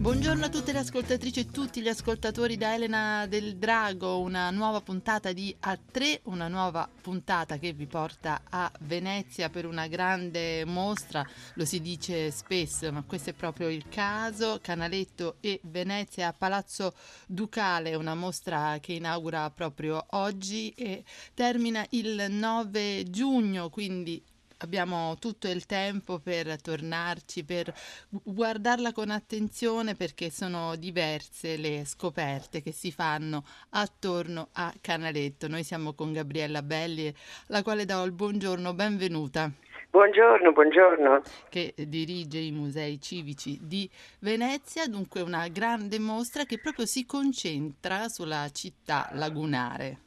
Buongiorno a tutte le ascoltatrici e tutti gli ascoltatori da Elena del Drago, una nuova puntata di A3, una nuova puntata che vi porta a Venezia per una grande mostra, lo si dice spesso, ma questo è proprio il caso, Canaletto e Venezia a Palazzo Ducale, una mostra che inaugura proprio oggi e termina il 9 giugno, quindi abbiamo tutto il tempo per tornarci, per guardarla con attenzione, perché sono diverse le scoperte che si fanno attorno a Canaletto. Noi siamo con Gabriella Belli, alla quale do il buongiorno, benvenuta. Buongiorno, buongiorno. Che dirige i musei civici di Venezia, dunque una grande mostra che proprio si concentra sulla città lagunare.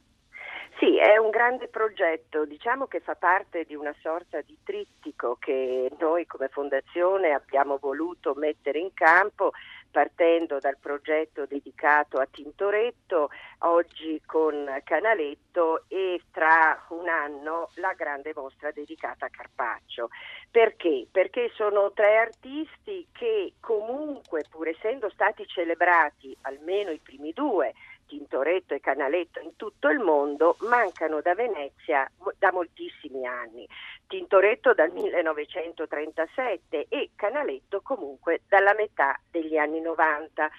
Sì, è un grande progetto, diciamo che fa parte di una sorta di trittico che noi come fondazione abbiamo voluto mettere in campo partendo dal progetto dedicato a Tintoretto, oggi con Canaletto e tra un anno la grande mostra dedicata a Carpaccio. Perché? Perché sono tre artisti che comunque, pur essendo stati celebrati almeno i primi due, Tintoretto e Canaletto, in tutto il mondo, mancano da Venezia da moltissimi anni. Tintoretto dal 1937 e Canaletto comunque dalla metà degli anni 90.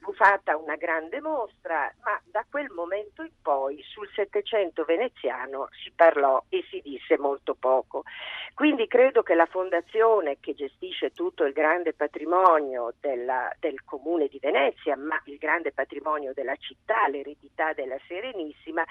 Fu fatta una grande mostra, ma da quel momento in poi sul Settecento veneziano si parlò e si disse molto poco. Quindi credo che la fondazione, che gestisce tutto il grande patrimonio del comune di Venezia, ma il grande patrimonio della città, l'eredità della Serenissima,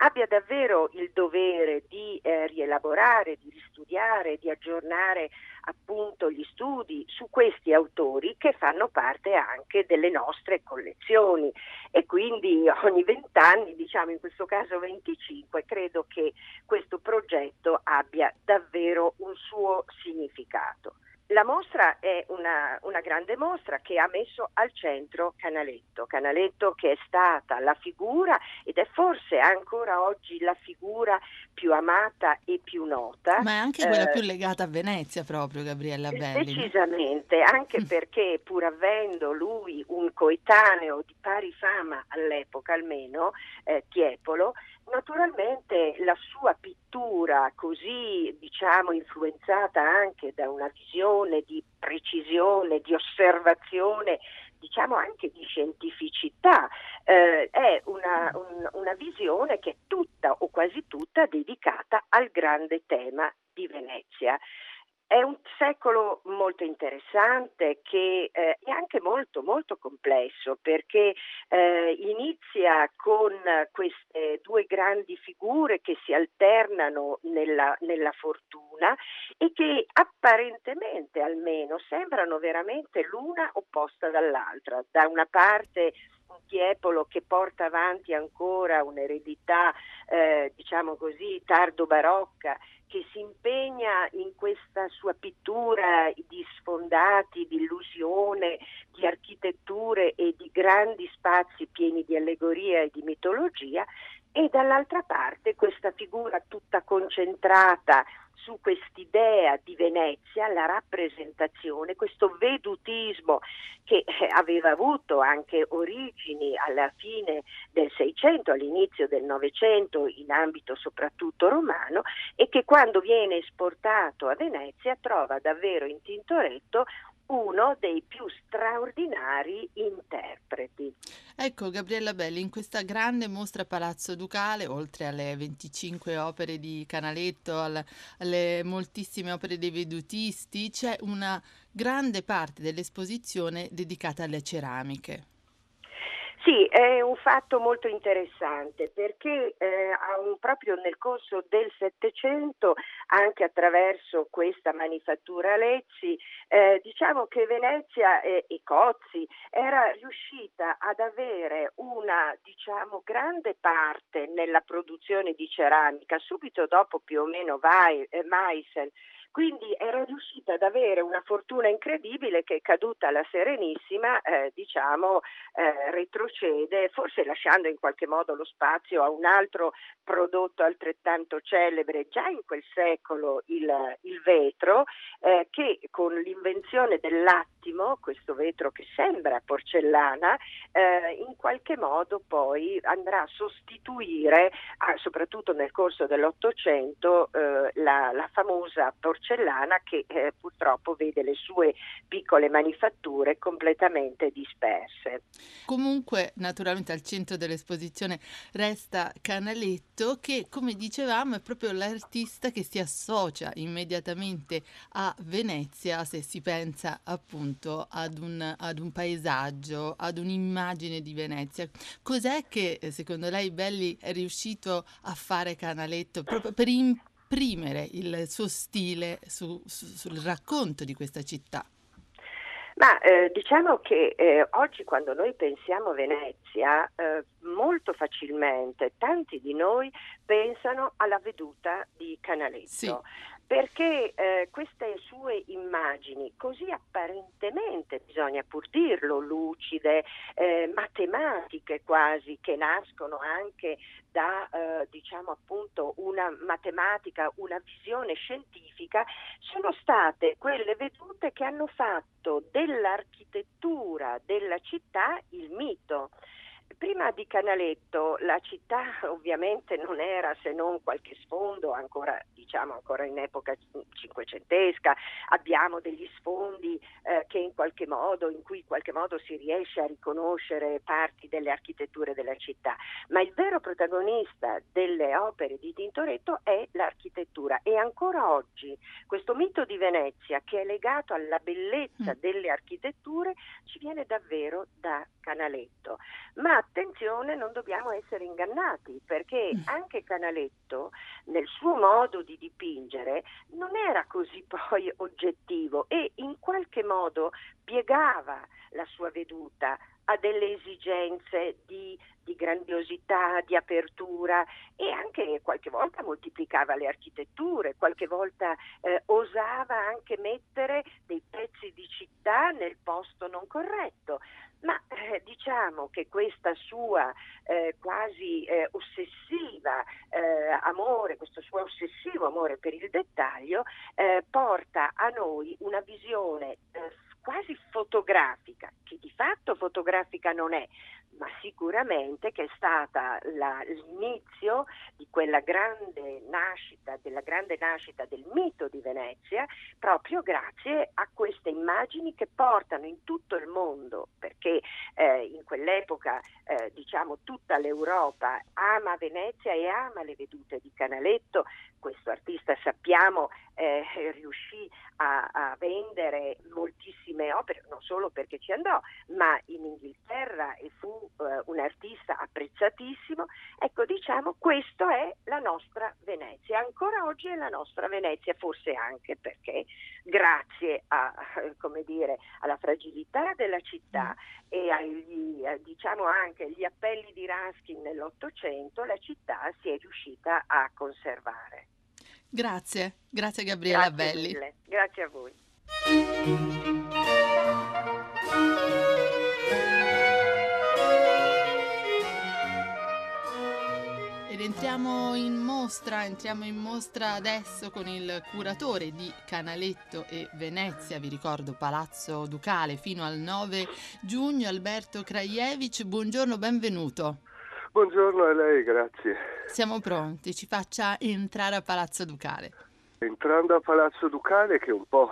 abbia davvero il dovere di rielaborare, di ristudiare, di aggiornare appunto gli studi su questi autori che fanno parte anche delle nostre collezioni e quindi ogni 20 anni, diciamo in questo caso 25, credo che questo progetto abbia davvero un suo significato. La mostra è una grande mostra che ha messo al centro Canaletto che è stata la figura ed è forse ancora oggi la figura più amata e più nota. Ma è anche quella più legata a Venezia proprio, Gabriella Belli. Decisamente, anche perché pur avendo lui un coetaneo di pari fama all'epoca almeno, Tiepolo, naturalmente la sua pittura così diciamo influenzata anche da una visione di precisione, di osservazione, diciamo anche di scientificità, è una visione che è tutta o quasi tutta dedicata al grande tema di Venezia. È un secolo molto interessante che è anche molto molto complesso perché inizia con queste due grandi figure che si alternano nella fortuna e che apparentemente almeno sembrano veramente l'una opposta dall'altra. Da una parte un Tiepolo che porta avanti ancora un'eredità diciamo così tardo barocca che si impegna in questa sua pittura di sfondati, di illusione, di architetture e di grandi spazi pieni di allegoria e di mitologia, e dall'altra parte questa figura tutta concentrata su quest'idea di Venezia, la rappresentazione, questo vedutismo che aveva avuto anche origini alla fine del Seicento, all'inizio del Novecento, in ambito soprattutto romano, e che quando viene esportato a Venezia trova davvero in Tintoretto uno dei più straordinari interpreti. Ecco Gabriella Belli, in questa grande mostra Palazzo Ducale, oltre alle 25 opere di Canaletto, alle moltissime opere dei vedutisti, c'è una grande parte dell'esposizione dedicata alle ceramiche. Sì, è un fatto molto interessante perché proprio nel corso del Settecento, anche attraverso questa manifattura Lezzi, diciamo che Venezia e Cozzi era riuscita ad avere una diciamo grande parte nella produzione di ceramica, subito dopo più o meno Meissen Quindi ero riuscita ad avere una fortuna incredibile che, caduta la Serenissima, retrocede, forse lasciando in qualche modo lo spazio a un altro prodotto altrettanto celebre, già in quel secolo, il vetro, che con l'invenzione dell'attimo, questo vetro che sembra porcellana, in qualche modo poi andrà a sostituire, soprattutto nel corso dell'Ottocento, la famosa porcellana che purtroppo vede le sue piccole manifatture completamente disperse. Comunque, naturalmente, al centro dell'esposizione resta Canaletto, che, come dicevamo, è proprio l'artista che si associa immediatamente a Venezia, se si pensa appunto ad un paesaggio, ad un'immagine di Venezia. Cos'è che secondo lei Belli è riuscito a fare Canaletto proprio per imprimere il suo stile sul racconto di questa città? Ma diciamo che oggi, quando noi pensiamo a Venezia, molto facilmente tanti di noi pensano alla veduta di Canaletto. Sì. Perché queste sue immagini, così apparentemente, bisogna pur dirlo, lucide, matematiche quasi, che nascono anche da una matematica, una visione scientifica, sono state quelle vedute che hanno fatto dell'architettura della città il mito. Prima di Canaletto la città ovviamente non era se non qualche sfondo, ancora in epoca cinquecentesca. Abbiamo degli sfondi in cui in qualche modo si riesce a riconoscere parti delle architetture della città, ma il vero protagonista delle opere di Tintoretto è l'architettura, e ancora oggi questo mito di Venezia, che è legato alla bellezza delle architetture, ci viene davvero da Canaletto. Ma attenzione, non dobbiamo essere ingannati, perché anche Canaletto, nel suo modo di dipingere, non era così poi oggettivo e in qualche modo piegava la sua veduta a delle esigenze di grandiosità, di apertura, e anche qualche volta moltiplicava le architetture, qualche volta osava anche mettere dei pezzi di città nel posto non corretto. Ma diciamo che questa sua questo suo ossessivo amore per il dettaglio porta a noi una visione quasi fotografica, che di fatto fotografica non è, ma sicuramente che è stata l'inizio di quella grande nascita del mito di Venezia, proprio grazie a queste immagini che portano in tutto il mondo, perché in quell'epoca tutta l'Europa ama Venezia e ama le vedute di Canaletto. Questo artista, sappiamo, riuscì a vendere moltissime opere, non solo perché ci andò, ma in Inghilterra, e fu un artista apprezzatissimo. Ecco, diciamo, questo è la nostra Venezia, ancora oggi è la nostra Venezia, forse anche perché grazie alla fragilità della città e agli appelli di Ruskin nell'Ottocento, la città si è riuscita a conservare. Grazie Gabriella Belli. Mille. Grazie a voi. Ed entriamo in mostra adesso con il curatore di Canaletto e Venezia, vi ricordo Palazzo Ducale fino al 9 giugno, Alberto Krajewicz. Buongiorno, benvenuto. Buongiorno a lei, grazie. Siamo pronti, ci faccia entrare a Palazzo Ducale. Entrando a Palazzo Ducale, che è un po'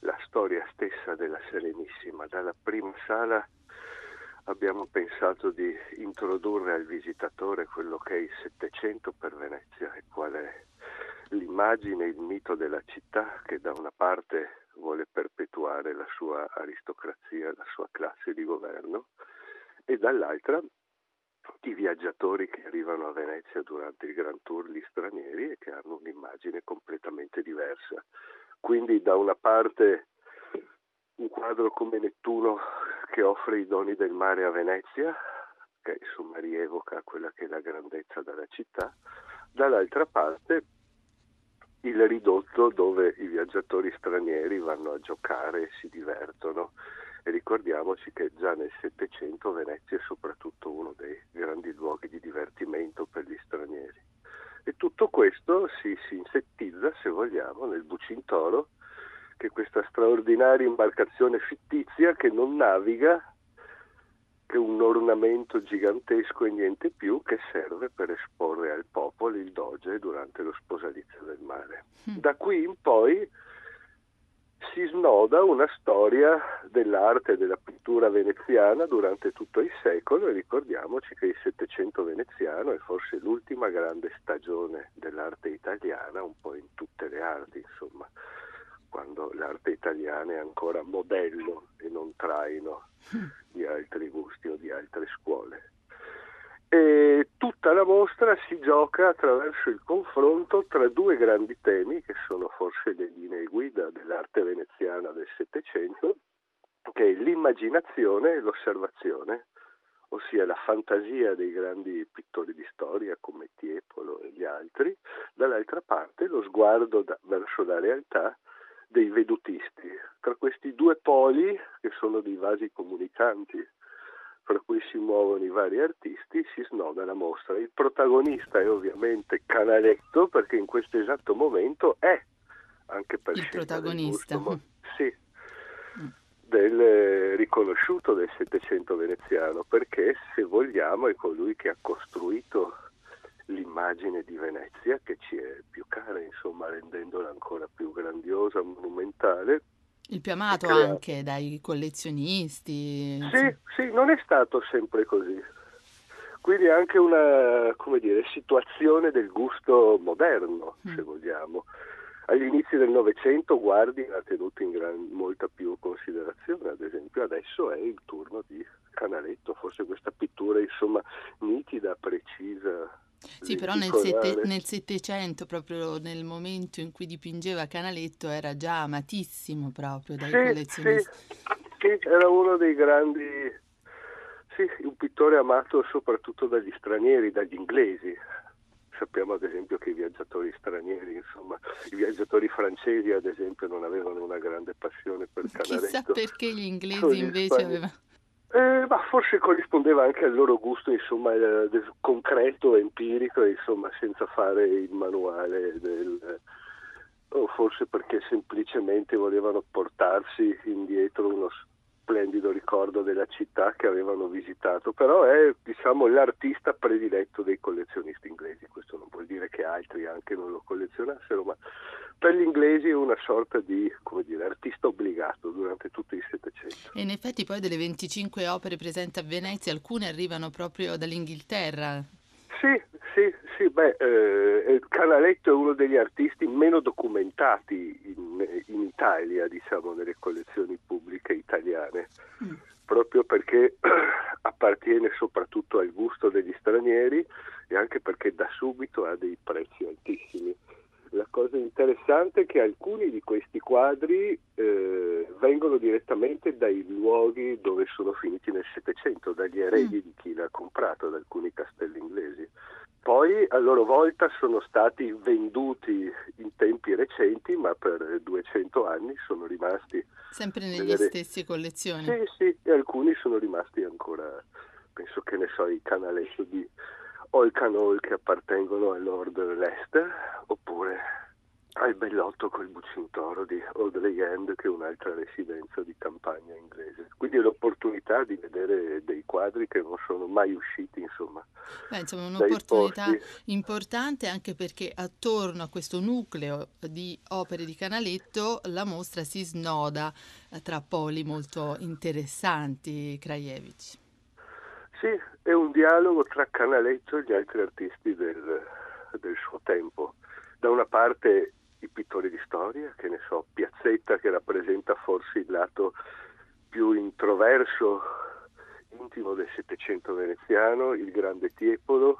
la storia stessa della Serenissima, dalla prima sala abbiamo pensato di introdurre al visitatore quello che è il Settecento per Venezia e qual è l'immagine, il mito della città, che da una parte vuole perpetuare la sua aristocrazia, la sua classe di governo, e dall'altra i viaggiatori che arrivano a Venezia durante il Grand Tour, gli stranieri, e che hanno un'immagine completamente diversa. Quindi da una parte un quadro come Nettuno che offre i doni del mare a Venezia, che insomma rievoca quella che è la grandezza della città, dall'altra parte il ridotto dove i viaggiatori stranieri vanno a giocare e si divertono. E ricordiamoci che già nel Settecento Venezia è soprattutto uno dei grandi luoghi di divertimento per gli stranieri. E tutto questo si sintetizza, se vogliamo, nel Bucintoro, che è questa straordinaria imbarcazione fittizia che non naviga, che è un ornamento gigantesco e niente più, che serve per esporre al popolo il doge durante lo sposalizio del mare. Da qui in poi si snoda una storia dell'arte e della pittura veneziana durante tutto il secolo, e ricordiamoci che il Settecento veneziano è forse l'ultima grande stagione dell'arte italiana, un po' in tutte le arti, insomma, quando l'arte italiana è ancora modello e non traino di altri gusti o di altre scuole. E tutta la mostra si gioca attraverso il confronto tra due grandi temi che sono forse le linee guida dell'arte veneziana del Settecento, che è l'immaginazione e l'osservazione, ossia la fantasia dei grandi pittori di storia come Tiepolo e gli altri, dall'altra parte lo sguardo verso la realtà dei vedutisti. Tra questi due poli, che sono dei vasi comunicanti fra cui si muovono i vari artisti, si snoda la mostra. Il protagonista è ovviamente Canaletto, perché in questo esatto momento è anche per il protagonista del riconosciuto del Settecento veneziano, perché, se vogliamo, è colui che ha costruito l'immagine di Venezia che ci è più cara, insomma, rendendola ancora più grandiosa, monumentale. Il più amato anche dai collezionisti. Sì, non è stato sempre così. Quindi è anche una, come dire, situazione del gusto moderno, se vogliamo. Agli inizi del Novecento Guardi ha tenuto in molta più considerazione, ad esempio. Adesso è il turno di Canaletto, forse questa pittura, insomma, nitida, precisa. Sì, però nel Settecento, proprio nel momento in cui dipingeva Canaletto, era già amatissimo proprio dai collezionisti. Sì, era uno dei grandi, un pittore amato soprattutto dagli stranieri, dagli inglesi. Sappiamo ad esempio che i viaggiatori stranieri, insomma, i viaggiatori francesi ad esempio non avevano una grande passione per Canaletto. Chissà perché gli inglesi invece avevano... ma forse corrispondeva anche al loro gusto, insomma, concreto, empirico, insomma, senza fare il manuale o forse perché semplicemente volevano portarsi indietro uno splendido ricordo della città che avevano visitato. Però è, diciamo, l'artista prediletto dei collezionisti inglesi. Questo non vuol dire che altri anche non lo collezionassero, ma per gli inglesi è una sorta di, come dire, artista obbligato durante tutto il Settecento. E in effetti poi delle 25 opere presenti a Venezia, alcune arrivano proprio dall'Inghilterra. Canaletto è uno degli artisti meno documentati in Italia, diciamo, nelle collezioni pubbliche italiane, proprio perché appartiene soprattutto al gusto degli stranieri e anche perché da subito ha dei prezzi altissimi. La cosa interessante è che alcuni di questi quadri vengono direttamente dai luoghi dove sono finiti nel Settecento, dagli eredi di chi l'ha comprato, da alcuni castelli inglesi. Poi a loro volta sono stati venduti in tempi recenti, ma per 200 anni sono rimasti... Sempre negli stessi collezioni? Sì, e alcuni sono rimasti ancora, penso che ne so, i Canaletto di... o il Canol che appartengono al Lord Leicester, oppure al Bellotto col Bucintoro di Old End, che è un'altra residenza di campagna inglese. Quindi è l'opportunità di vedere dei quadri che non sono mai usciti, insomma. Insomma, un'opportunità importante, anche perché attorno a questo nucleo di opere di Canaletto la mostra si snoda tra poli molto interessanti, Krajewicz. Sì, è un dialogo tra Canaletto e gli altri artisti del suo tempo. Da una parte i pittori di storia, che ne so, Piazzetta, che rappresenta forse il lato più introverso, intimo del Settecento veneziano, il grande Tiepolo,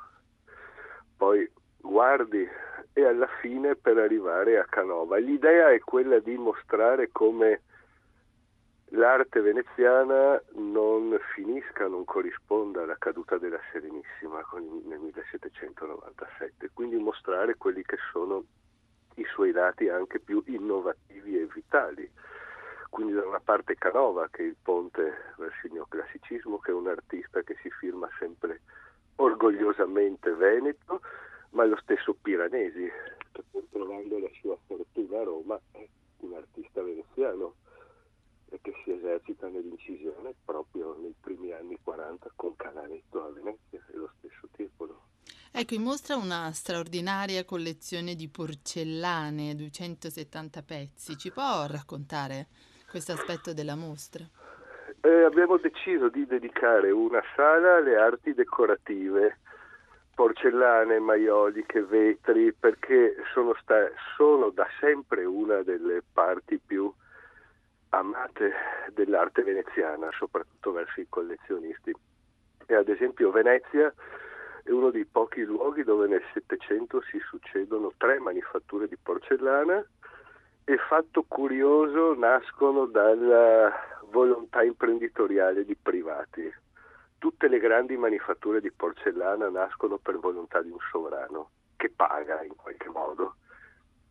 poi Guardi, e alla fine per arrivare a Canova. L'idea è quella di mostrare come l'arte veneziana non finisca, non corrisponda alla caduta della Serenissima nel 1797, quindi mostrare quelli che sono i suoi lati anche più innovativi e vitali. Quindi da una parte Canova, che è il ponte verso il neoclassicismo, che è un artista che si firma sempre orgogliosamente veneto, ma lo stesso Piranesi, che pur trovando la sua fortuna a Roma è un artista veneziano e che si esercita nell'incisione proprio nei primi anni 40 con Canaletto a Venezia e lo stesso Tiepolo. Ecco, in mostra una straordinaria collezione di porcellane, 270 pezzi. Ci può raccontare questo aspetto della mostra? Abbiamo deciso di dedicare una sala alle arti decorative, porcellane, maioliche, vetri, perché sono da sempre una delle parti più amate dell'arte veneziana, soprattutto verso i collezionisti. E ad esempio Venezia è uno dei pochi luoghi dove nel Settecento si succedono 3 manifatture di porcellana e, fatto curioso, nascono dalla volontà imprenditoriale di privati. Tutte le grandi manifatture di porcellana nascono per volontà di un sovrano che paga in qualche modo.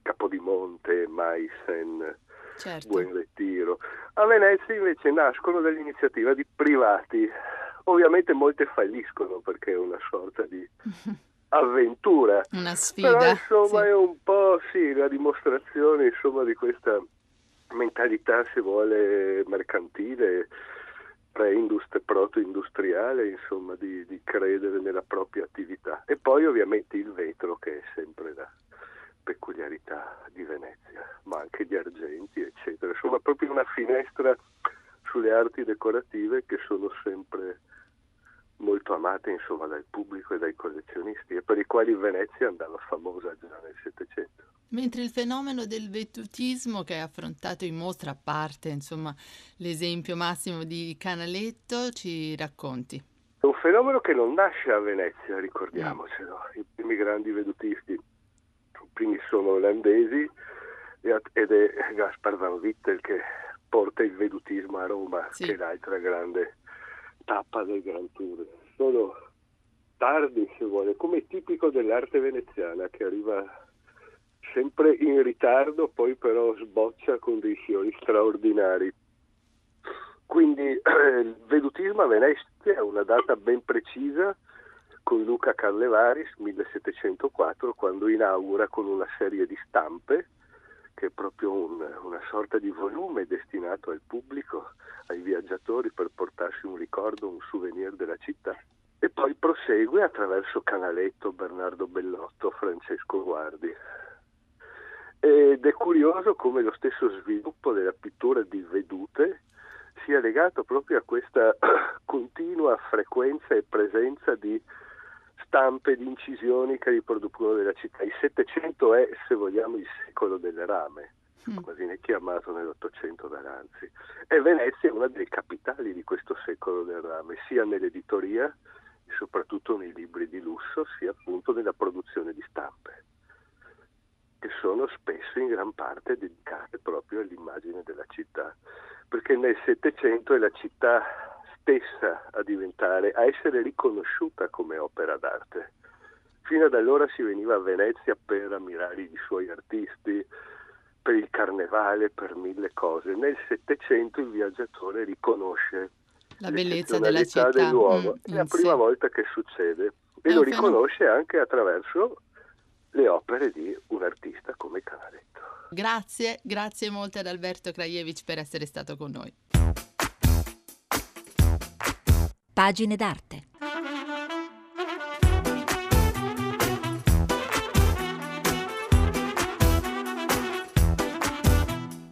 Capodimonte, Meissen, certo. Buen Retiro. A Venezia invece nascono dall'iniziativa di privati. Ovviamente molte falliscono perché è una sorta di avventura, una sfida. Però insomma sì, è un po' sì, la dimostrazione insomma di questa mentalità, se vuole, mercantile, proto-industriale, insomma, di credere nella propria attività. E poi ovviamente il vetro, che è sempre la peculiarità di Venezia, ma anche gli argenti, eccetera. Insomma, proprio una finestra sulle arti decorative che sono sempre molto amate, insomma, dal pubblico e dai collezionisti, e per i quali Venezia andava famosa già nel Settecento. Mentre il fenomeno del vettutismo, che è affrontato in mostra, a parte insomma l'esempio massimo di Canaletto, ci racconti. È un fenomeno che non nasce a Venezia, ricordiamocelo. I primi grandi vettutisti, i primi sono olandesi, ed è Gaspar Van Wittel che porta il vedutismo a Roma, sì, che è l'altra grande tappa del Grand Tour. Sono tardi, se vuole, come è tipico dell'arte veneziana, che arriva sempre in ritardo, poi però sboccia con dei fiori straordinari. Quindi il vedutismo a Venezia è una data ben precisa, con Luca Carlevaris, 1704, quando inaugura con una serie di stampe, che è proprio una sorta di volume destinato al pubblico, ai viaggiatori, per portarsi un ricordo, un souvenir della città, e poi prosegue attraverso Canaletto, Bernardo Bellotto, Francesco Guardi. Ed è curioso come lo stesso sviluppo della pittura di vedute sia legato proprio a questa continua frequenza e presenza di stampe, di incisioni che riproducono della città. Il Settecento è, se vogliamo, il secolo delle rame, come viene chiamato nell'Ottocento da Lanzi. E Venezia è una delle capitali di questo secolo del rame, sia nell'editoria, e soprattutto nei libri di lusso, sia appunto nella produzione di stampe, che sono spesso in gran parte dedicate proprio all'immagine della città, perché nel Settecento è la città stessa a essere riconosciuta come opera d'arte. Fino ad allora si veniva a Venezia per ammirare i suoi artisti, per il carnevale, per mille cose. Nel Settecento il viaggiatore riconosce la bellezza della città, del luogo. È la prima volta che succede, e lo riconosce anche attraverso le opere di un artista come Canaletto. Grazie molto ad Alberto Krajewicz per essere stato con noi. Pagine d'arte.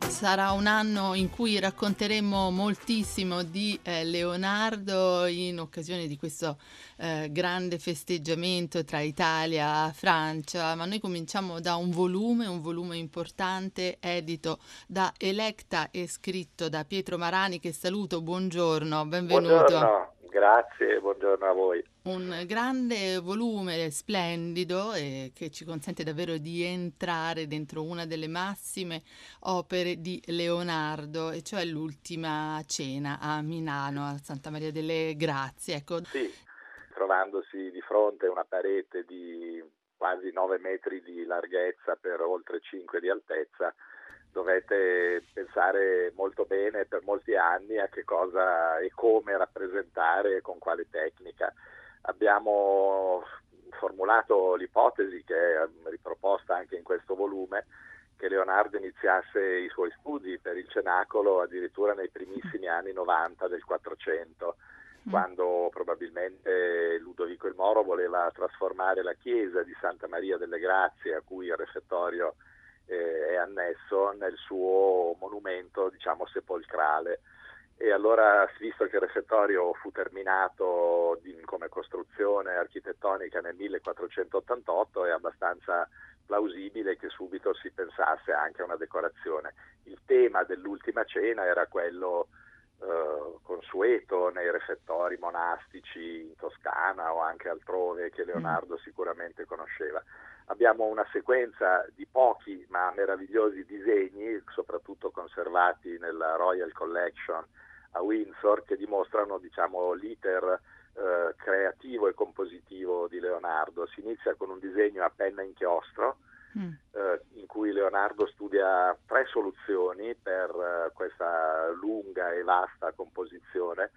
Sarà un anno in cui racconteremo moltissimo di Leonardo in occasione di questo grande festeggiamento tra Italia e Francia, ma noi cominciamo da un volume importante edito da Electa e scritto da Pietro Marani, che saluto, buongiorno, benvenuto. Buongiorno. Grazie, buongiorno a voi. Un grande volume, splendido, che ci consente davvero di entrare dentro una delle massime opere di Leonardo, e cioè l'ultima cena a Milano, a Santa Maria delle Grazie. Ecco. Sì, trovandosi di fronte a una parete di quasi 9 metri di larghezza per oltre 5 di altezza, dovete pensare molto bene per molti anni a che cosa e come rappresentare e con quale tecnica. Abbiamo formulato l'ipotesi, che è riproposta anche in questo volume, che Leonardo iniziasse i suoi studi per il Cenacolo addirittura nei primissimi anni 90 del 400, quando probabilmente Ludovico il Moro voleva trasformare la chiesa di Santa Maria delle Grazie, a cui il refettorio è annesso, nel suo monumento, diciamo, sepolcrale. E allora, visto che il refettorio fu terminato come costruzione architettonica nel 1488, è abbastanza plausibile che subito si pensasse anche a una decorazione. Il tema dell'ultima cena era quello consueto nei refettori monastici in Toscana o anche altrove, che Leonardo sicuramente conosceva. Abbiamo una sequenza di pochi ma meravigliosi disegni, soprattutto conservati nella Royal Collection a Windsor, che dimostrano, diciamo, l'iter creativo e compositivo di Leonardo. Si inizia con un disegno a penna inchiostro in cui Leonardo studia 3 soluzioni per questa lunga e vasta composizione,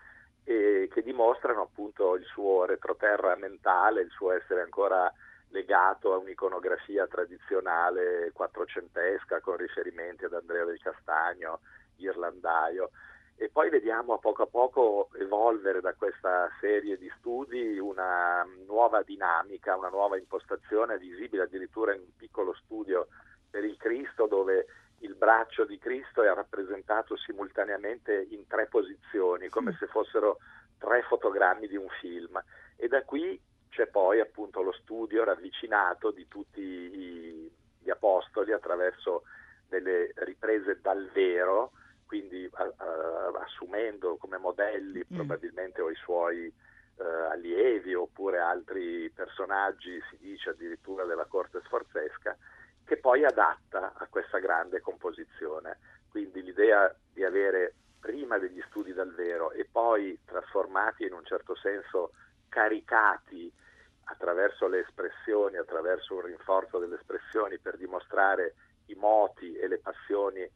e che dimostrano appunto il suo retroterra mentale, il suo essere ancora legato a un'iconografia tradizionale quattrocentesca con riferimenti ad Andrea del Castagno, Ghirlandaio. E poi vediamo a poco evolvere da questa serie di studi una nuova dinamica, una nuova impostazione, visibile addirittura in un piccolo studio per il Cristo, dove il braccio di Cristo è rappresentato simultaneamente in 3 posizioni, come se fossero 3 fotogrammi di un film. E da qui c'è poi appunto lo studio ravvicinato di tutti gli apostoli attraverso delle riprese dal vero, quindi assumendo come modelli probabilmente o i suoi allievi oppure altri personaggi, si dice addirittura della corte sforzesca, che poi adatta a questa grande composizione. Quindi l'idea di avere prima degli studi dal vero e poi trasformati, in un certo senso caricati attraverso le espressioni, attraverso un rinforzo delle espressioni per dimostrare i moti e le passioni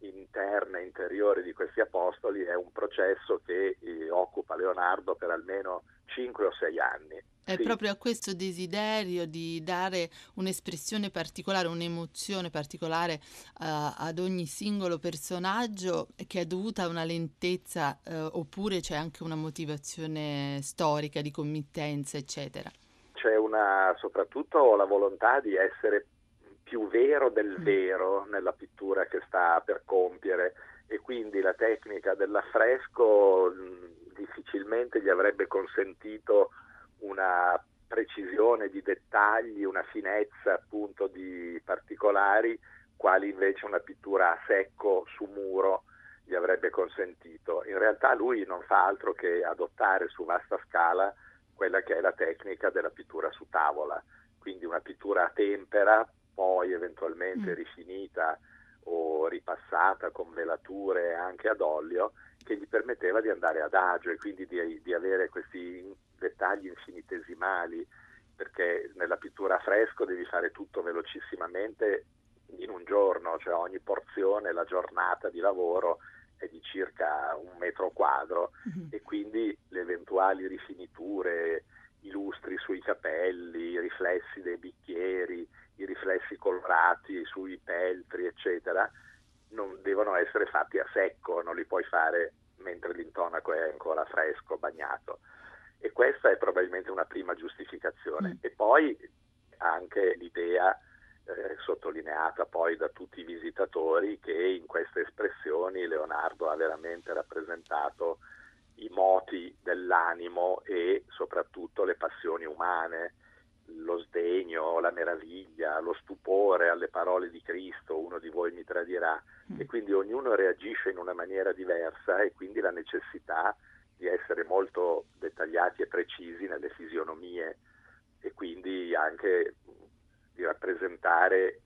interne, interiori di questi apostoli, è un processo che occupa Leonardo per almeno 5 o 6 anni. È proprio questo desiderio di dare un'espressione particolare, un'emozione particolare ad ogni singolo personaggio, che è dovuta a una lentezza oppure c'è anche una motivazione storica di committenza, eccetera. C'è soprattutto la volontà di essere più vero del vero nella pittura che sta per compiere, e quindi la tecnica dell'affresco difficilmente gli avrebbe consentito una precisione di dettagli, una finezza appunto di particolari, quali invece una pittura a secco su muro gli avrebbe consentito. In realtà lui non fa altro che adottare su vasta scala quella che è la tecnica della pittura su tavola, quindi una pittura a tempera, poi eventualmente rifinita o ripassata con velature anche ad olio, che gli permetteva di andare ad agio e quindi di avere questi dettagli infinitesimali, perché nella pittura a fresco devi fare tutto velocissimamente in un giorno, cioè ogni porzione, la giornata di lavoro è di circa 1 metro quadro e quindi le eventuali rifiniture, i lustri sui capelli, i riflessi dei bicchieri, i riflessi colorati sui peltri, eccetera, non devono essere fatti a secco, non li puoi fare mentre l'intonaco è ancora fresco, bagnato. E questa è probabilmente una prima giustificazione. E poi anche l'idea sottolineata poi da tutti i visitatori, che in queste espressioni Leonardo ha veramente rappresentato i moti dell'animo e soprattutto le passioni umane, lo sdegno, la meraviglia, lo stupore alle parole di Cristo, uno di voi mi tradirà, e quindi ognuno reagisce in una maniera diversa, e quindi la necessità di essere molto dettagliati e precisi nelle fisionomie, e quindi anche di rappresentare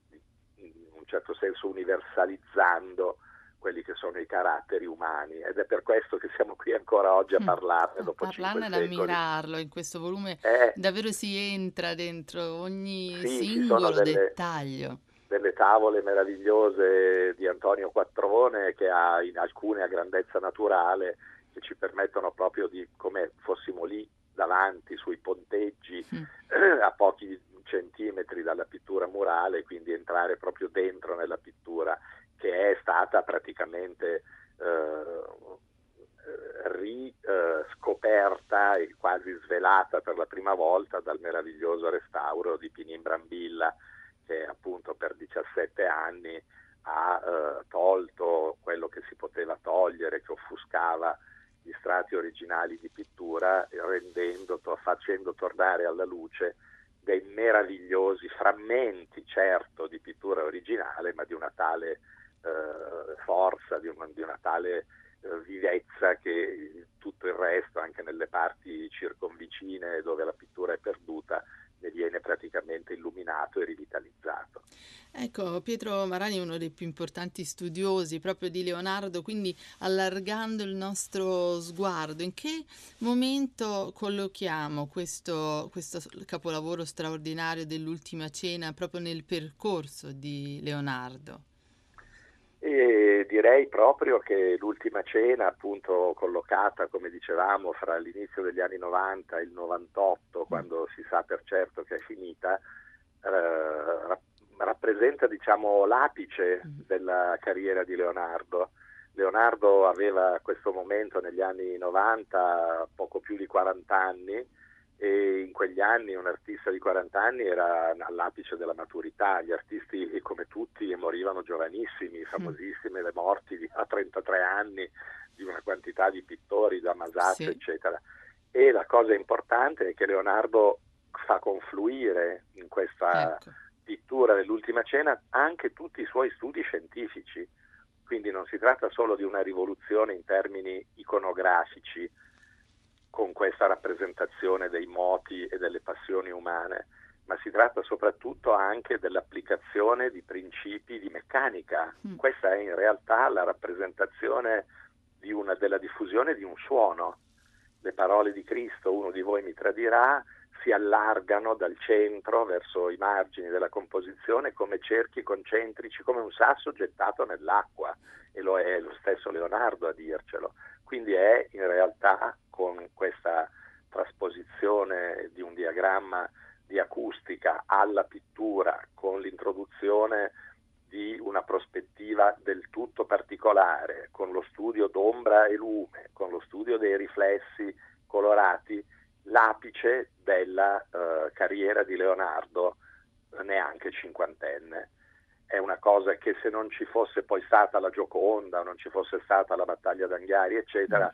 in un certo senso universalizzando quelli che sono i caratteri umani, ed è per questo che siamo qui ancora oggi a parlarne dopo 5 secoli. Parlarne ed ammirarlo, in questo volume davvero si entra dentro ogni singolo dettaglio. Delle tavole meravigliose di Antonio Quattrone, che ha in alcune a grandezza naturale, che ci permettono proprio di, come fossimo lì davanti sui ponteggi a pochi centimetri dalla pittura murale, quindi entrare proprio dentro nella pittura, che è stata praticamente riscoperta e quasi svelata per la prima volta dal meraviglioso restauro di Pinin Brambilla, che appunto per 17 anni ha tolto quello che si poteva togliere, che offuscava gli strati originali di pittura, facendo tornare alla luce dei meravigliosi frammenti, certo, di pittura originale, ma di una tale forza, di una tale vivezza che tutto il resto, anche nelle parti circonvicine dove la pittura è perduta, ne viene praticamente illuminato e rivitalizzato. Ecco, Pietro Marani è uno dei più importanti studiosi proprio di Leonardo, quindi allargando il nostro sguardo, in che momento collochiamo questo capolavoro straordinario dell'Ultima Cena proprio nel percorso di Leonardo? E direi proprio che l'Ultima Cena, appunto collocata, come dicevamo, fra l'inizio degli anni 90 e il 98, quando si sa per certo che è finita, rappresenta, diciamo, l'apice della carriera di Leonardo. Leonardo aveva a questo momento, negli anni 90, poco più di 40 anni, e in quegli anni un artista di 40 anni era all'apice della maturità. Gli artisti, come tutti, morivano giovanissimi, famosissime le morti a 33 anni di una quantità di pittori, da Masato eccetera. E la cosa importante è che Leonardo fa confluire in questa pittura dell'Ultima Cena anche tutti i suoi studi scientifici, quindi non si tratta solo di una rivoluzione in termini iconografici, con questa rappresentazione dei moti e delle passioni umane, ma si tratta soprattutto anche dell'applicazione di principi di meccanica. Questa è in realtà la rappresentazione della diffusione di un suono. Le parole di Cristo, uno di voi mi tradirà, si allargano dal centro verso i margini della composizione come cerchi concentrici, come un sasso gettato nell'acqua, e lo è lo stesso Leonardo a dircelo. Quindi è in realtà, con questa trasposizione di un diagramma di acustica alla pittura, con l'introduzione di una prospettiva del tutto particolare, con lo studio d'ombra e lume, con lo studio dei riflessi colorati, l'apice della carriera di Leonardo, neanche cinquantenne. È una cosa che, se non ci fosse poi stata la Gioconda, non ci fosse stata la battaglia d'Anghiari eccetera,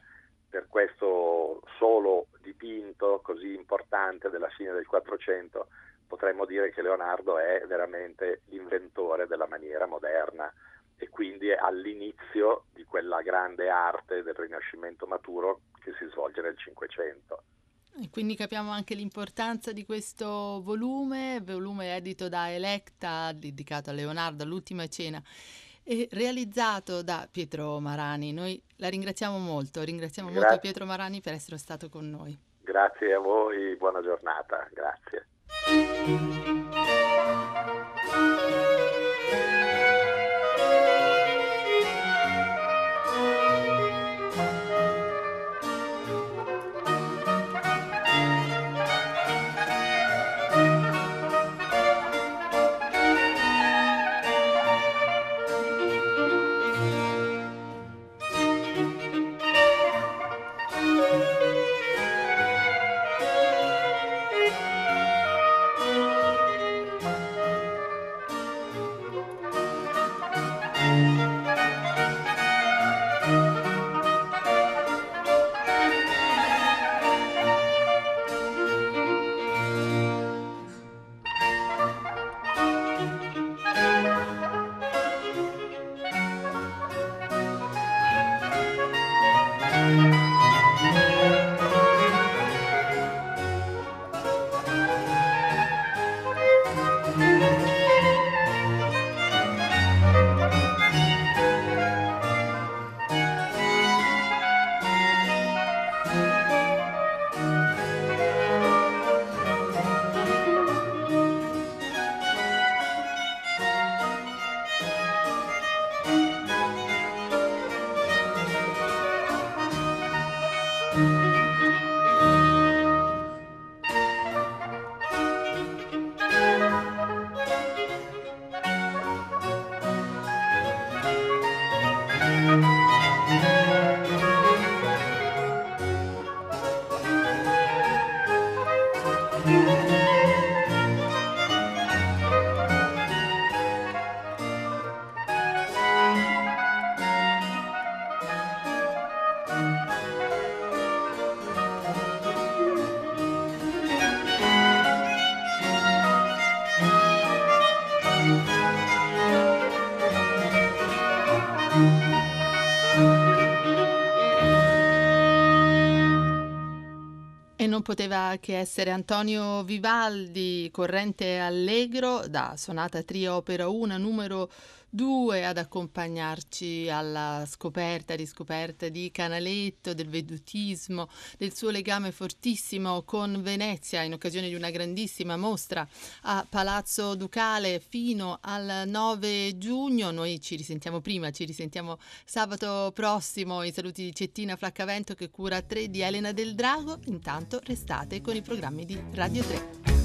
per questo solo dipinto così importante della fine del 400 potremmo dire che Leonardo è veramente l'inventore della maniera moderna, e quindi è all'inizio di quella grande arte del Rinascimento maturo che si svolge nel Cinquecento. E quindi capiamo anche l'importanza di questo volume edito da Electa, dedicato a Leonardo, all'Ultima Cena, e realizzato da Pietro Marani. Noi la ringraziamo molto, ringraziamo molto Pietro Marani per essere stato con noi. Grazie a voi, buona giornata, grazie. non poteva che essere Antonio Vivaldi, corrente allegro da sonata trio opera 1 numero 2 ad accompagnarci alla scoperta, riscoperta di Canaletto, del vedutismo, del suo legame fortissimo con Venezia in occasione di una grandissima mostra a Palazzo Ducale fino al 9 giugno. Noi ci risentiamo sabato prossimo. I saluti di Cettina Flaccavento che cura A3 di Elena del Drago. Intanto restate con i programmi di Radio 3.